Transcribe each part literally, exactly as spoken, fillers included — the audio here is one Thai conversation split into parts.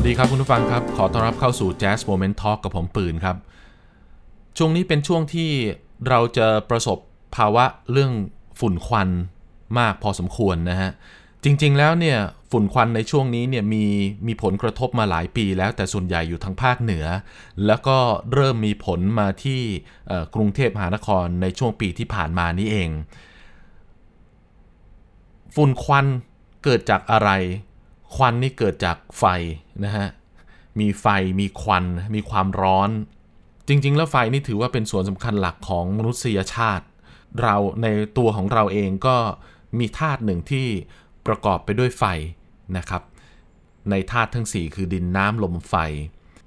วัสดีครับคุณผู้ฟังครับขอต้อนรับเข้าสู่ Jazz Moment Talk กับผมปืนครับช่วงนี้เป็นช่วงที่เราจะประสบภาวะเรื่องฝุ่นควันมากพอสมควรนะฮะจริงๆแล้วเนี่ยฝุ่นควันในช่วงนี้เนี่ยมีมีผลกระทบมาหลายปีแล้วแต่ส่วนใหญ่อยู่ทางภาคเหนือแล้วก็เริ่มมีผลมาที่กรุงเทพมหานครในช่วงปีที่ผ่านมานี้เองฝุ่นควันเกิดจากอะไรควันนี่เกิดจากไฟนะฮะมีไฟมีควันมีความร้อนจริงๆแล้วไฟนี่ถือว่าเป็นส่วนสำคัญหลักของมนุษยชาติเราในตัวของเราเองก็มีธาตุหนึ่งที่ประกอบไปด้วยไฟนะครับในธาตุทั้งสี่คือดินน้ำลมไฟ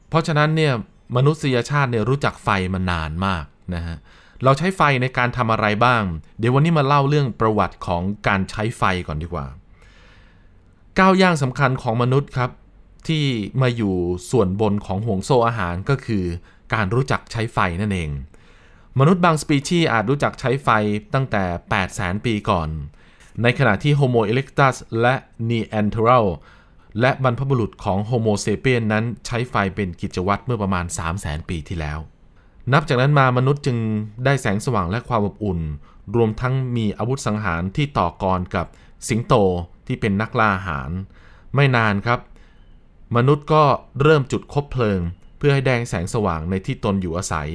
เพราะฉะนั้นเนี่ยมนุษยชาติเนี่ยรู้จักไฟมานานมากนะฮะเราใช้ไฟในการทำอะไรบ้างเดี๋ยววันนี้มาเล่าเรื่องประวัติของการใช้ไฟก่อนดีกว่าก้าวย่างสำคัญของมนุษย์ครับที่มาอยู่ส่วนบนของห่วงโซ่อาหารก็คือการรู้จักใช้ไฟนั่นเองมนุษย์บางสปีชีส์อาจรู้จักใช้ไฟตั้งแต่ แปดแสน ปีก่อนในขณะที่โฮโมอิเล็กตัสและนีแอนเทอรัลและบรรพบุรุษของโฮโมเซเปียนนั้นใช้ไฟเป็นกิจวัตรเมื่อประมาณ สามแสน ปีที่แล้วนับจากนั้นมามนุษย์จึงได้แสงสว่างและความอบอุ่นรวมทั้งมีอาวุธสังหารที่ต่อกรกับสิงโตที่เป็นนักล่าอาหารไม่นานครับมนุษย์ก็เริ่มจุดคบเพลิงเพื่อให้แดงแสงสว่างในที่ตนอยู่อาศัย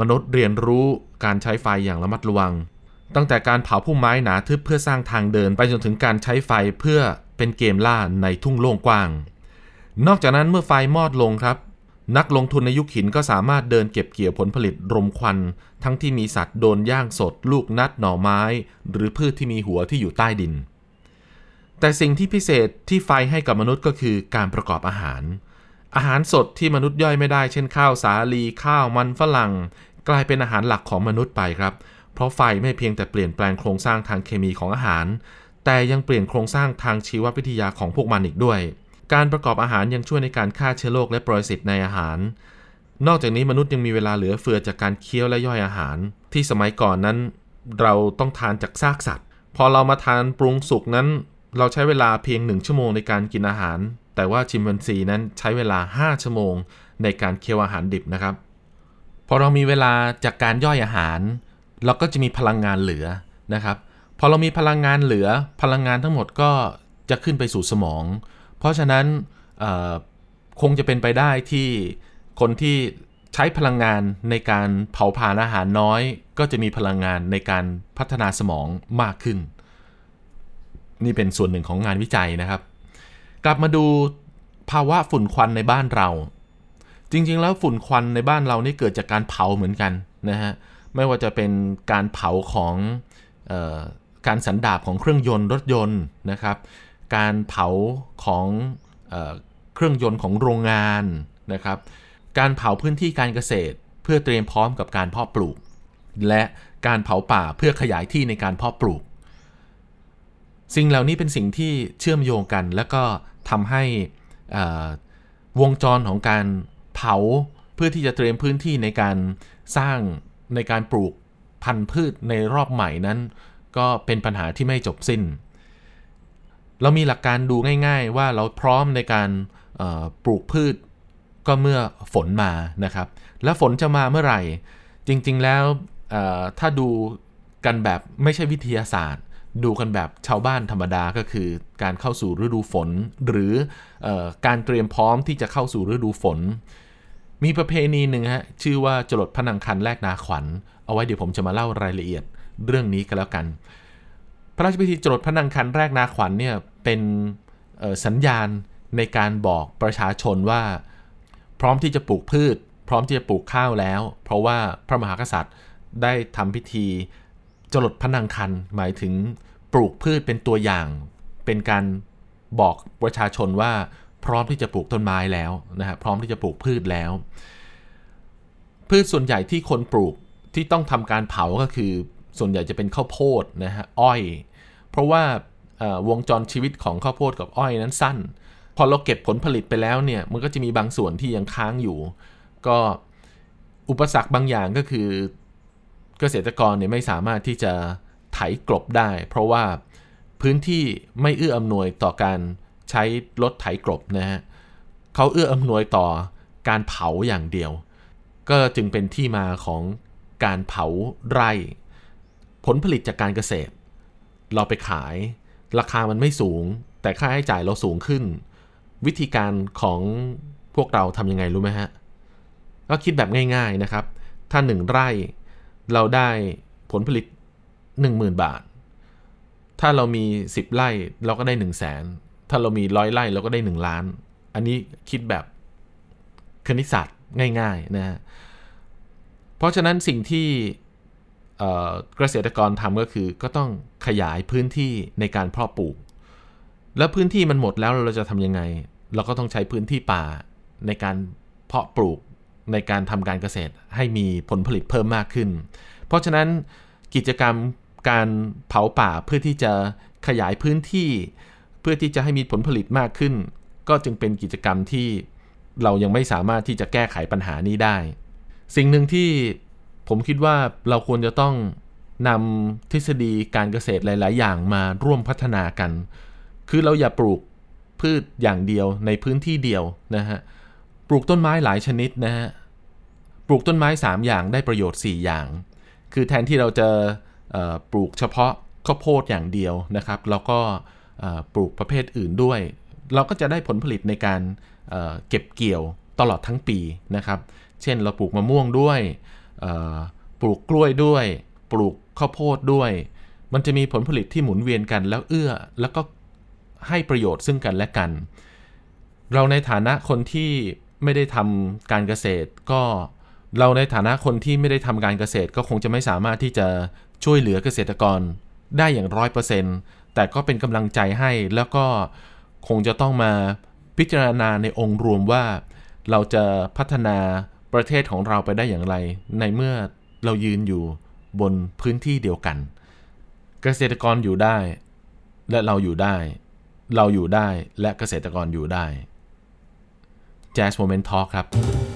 มนุษย์เรียนรู้การใช้ไฟอย่างระมัดระวังตั้งแต่การเผาพุ่มไม้หนาทึบเพื่อสร้างทางเดินไปจนถึงการใช้ไฟเพื่อเป็นเกมล่าในทุ่งโล่งกว้างนอกจากนั้นเมื่อไฟมอดลงครับนักลงทุนในยุคหินก็สามารถเดินเก็บเกี่ยวผลผลิตรมควันทั้งที่มีสัตว์โดนย่างสดลูกนัดหน่อไม้หรือพืชที่มีหัวที่อยู่ใต้ดินแต่สิ่งที่พิเศษที่ไฟให้กับมนุษย์ก็คือการประกอบอาหารอาหารสดที่มนุษย์ย่อยไม่ได้เช่นข้าวสาลีข้าวมันฝรั่งกลายเป็นอาหารหลักของมนุษย์ไปครับเพราะไฟไม่เพียงแต่เปลี่ยนแปลงโครงสร้างทางเคมีของอาหารแต่ยังเปลี่ยนโครงสร้างทางชีววิทยาของพวกมันอีกด้วยการประกอบอาหารยังช่วยในการฆ่าเชื้อโรคและปรสิตในอาหารนอกจากนี้มนุษย์ยังมีเวลาเหลือเฟือจากการเคี้ยวและย่อยอาหารที่สมัยก่อนนั้นเราต้องทานจากซากสัตว์พอเรามาทานปรุงสุกนั้นเราใช้เวลาเพียงหนึ่งชั่วโมงในการกินอาหารแต่ว่าชิมแปนซีนั้นใช้เวลาห้าชั่วโมงในการเคี้ยวอาหารดิบนะครับพอเรามีเวลาจากการย่อยอาหารเราก็จะมีพลังงานเหลือนะครับพอเรามีพลังงานเหลือพลังงานทั้งหมดก็จะขึ้นไปสู่สมองเพราะฉะนั้นคงจะเป็นไปได้ที่คนที่ใช้พลังงานในการเผาผลาญอาหารน้อยก็จะมีพลังงานในการพัฒนาสมองมากขึ้นนี่เป็นส่วนหนึ่งของงานวิจัยนะครับกลับมาดูภาวะฝุ่นควันในบ้านเราจริงๆแล้วฝุ่นควันในบ้านเรานี่เกิดจากการเผาเหมือนกันนะฮะไม่ว่าจะเป็นการเผาของเอ่อการสันดาปของเครื่องยนต์รถยนต์นะครับการเผาของเอ่อเครื่องยนต์ของโรงงานนะครับการเผาพื้นที่การเกษตรเพื่อเตรียมพร้อมกับการเพาะปลูกและการเผาป่าเพื่อขยายที่ในการเพาะปลูกสิ่งเหล่านี้เป็นสิ่งที่เชื่อมโยงกันแล้วก็ทำให้วงจรของการเผาเพื่อที่จะเตรียมพื้นที่ในการสร้างในการปลูกพันธุ์พืชในรอบใหม่นั้นก็เป็นปัญหาที่ไม่จบสิ้นเรามีหลักการดูง่ายๆว่าเราพร้อมในการปลูกพืชก็เมื่อฝนมานะครับและฝนจะมาเมื่อไหร่จริงๆแล้วถ้าดูกันแบบไม่ใช่วิทยาศาสตร์ดูกันแบบชาวบ้านธรรมดาก็คือการเข้าสู่ฤดูฝนหรือเอ่อการเตรียมพร้อมที่จะเข้าสู่ฤดูฝนมีประเพณีหนึ่งฮะชื่อว่าจรดพนังคันแลกนาขวัญเอาไว้เดี๋ยวผมจะมาเล่ารายละเอียดเรื่องนี้กันแล้วกันพระราชพิธีจรดพนังคันแลกนาขวัญเนี่ยเป็นเอ่อสัญญาณในการบอกประชาชนว่าพร้อมที่จะปลูกพืชพร้อมที่จะปลูกข้าวแล้วเพราะว่าพระมหากษัตริย์ได้ทำพิธีจรดพนังคันหมายถึงปลูกพืชเป็นตัวอย่างเป็นการบอกประชาชนว่าพร้อมที่จะปลูกต้นไม้แล้วนะฮะพร้อมที่จะปลูกพืชแล้วพืชส่วนใหญ่ที่คนปลูกที่ต้องทำการเผาก็คือส่วนใหญ่จะเป็นข้าวโพดนะฮะอ้อยเพราะว่าวงจรชีวิตของข้าวโพดกับอ้อยนั้นสั้นพอเราเก็บผลผลิตไปแล้วเนี่ยมันก็จะมีบางส่วนที่ยังค้างอยู่ก็อุปสรรคบางอย่างก็คือเกษตรกรเนี่ยไม่สามารถที่จะไถกลบได้เพราะว่าพื้นที่ไม่เอื้ออำนวยต่อการใช้รถไถกลบนะฮะ เขาเอื้ออำนวยต่อการเผาอย่างเดียวก็จึงเป็นที่มาของการเผาไร่ผลผลิตจากการเกษตรเราไปขายราคามันไม่สูงแต่ค่าใช้จ่ายเราสูงขึ้นวิธีการของพวกเราทำยังไงรู้ไหมฮะก็คิดแบบง่ายๆนะครับถ้าหนึ่งไร่เราได้ผลผลิต หนึ่งหมื่น บาทถ้าเรามีสิบไร่เราก็ได้ หนึ่งแสน ถ้าเรามีร้อยไร่เราก็ได้หนึ่งล้านอันนี้คิดแบบคณิตศาสตร์ง่ายๆนะฮะเพราะฉะนั้นสิ่งที่เกษตรกรทำก็คือก็ต้องขยายพื้นที่ในการเพาะปลูกแล้วพื้นที่มันหมดแล้วเราจะทำยังไงเราก็ต้องใช้พื้นที่ป่าในการเพาะปลูกในการทำการเกษตรให้มีผลผลิตเพิ่มมากขึ้นเพราะฉะนั้นกิจกรรมการเผาป่าเพื่อที่จะขยายพื้นที่เพื่อที่จะให้มีผลผลิตมากขึ้นก็จึงเป็นกิจกรรมที่เรายังไม่สามารถที่จะแก้ไขปัญหานี้ได้สิ่งหนึ่งที่ผมคิดว่าเราควรจะต้องนำทฤษฎีการเกษตรหลายๆอย่างมาร่วมพัฒนากันคือเราอย่าปลูกพืชอย่างเดียวในพื้นที่เดียวนะฮะปลูกต้นไม้หลายชนิดนะฮะปลูกต้นไม้สามอย่างได้ประโยชน์สี่อย่างคือแทนที่เราจะเอ่อปลูกเฉพาะข้าวโพดอย่างเดียวนะครับแล้วก็เอ่อปลูกประเภทอื่นด้วยเราก็จะได้ผลผลิตในการเอ่อเก็บเกี่ยวตลอดทั้งปีนะครับเช่นเราปลูกมะม่วงด้วยปลูกกล้วยด้วยปลูกข้าวโพดด้วยมันจะมีผลผลิตที่หมุนเวียนกันแล้วเอื้อแล้วก็ให้ประโยชน์ซึ่งกันและกันเราในฐานะคนที่ไม่ได้ทำการเกษตรก็เราในฐานะคนที่ไม่ได้ทำการเกษตรก็คงจะไม่สามารถที่จะช่วยเหลือเกษตรกรได้อย่าง ร้อยเปอร์เซ็นต์ แต่ก็เป็นกำลังใจให้แล้วก็คงจะต้องมาพิจารณาในองค์รวมว่าเราจะพัฒนาประเทศของเราไปได้อย่างไรในเมื่อเรายืนอยู่บนพื้นที่เดียวกันเกษตรกรอยู่ได้และเราอยู่ได้เราอยู่ได้และเกษตรกรอยู่ได้ Jazz Moment Talk ครับ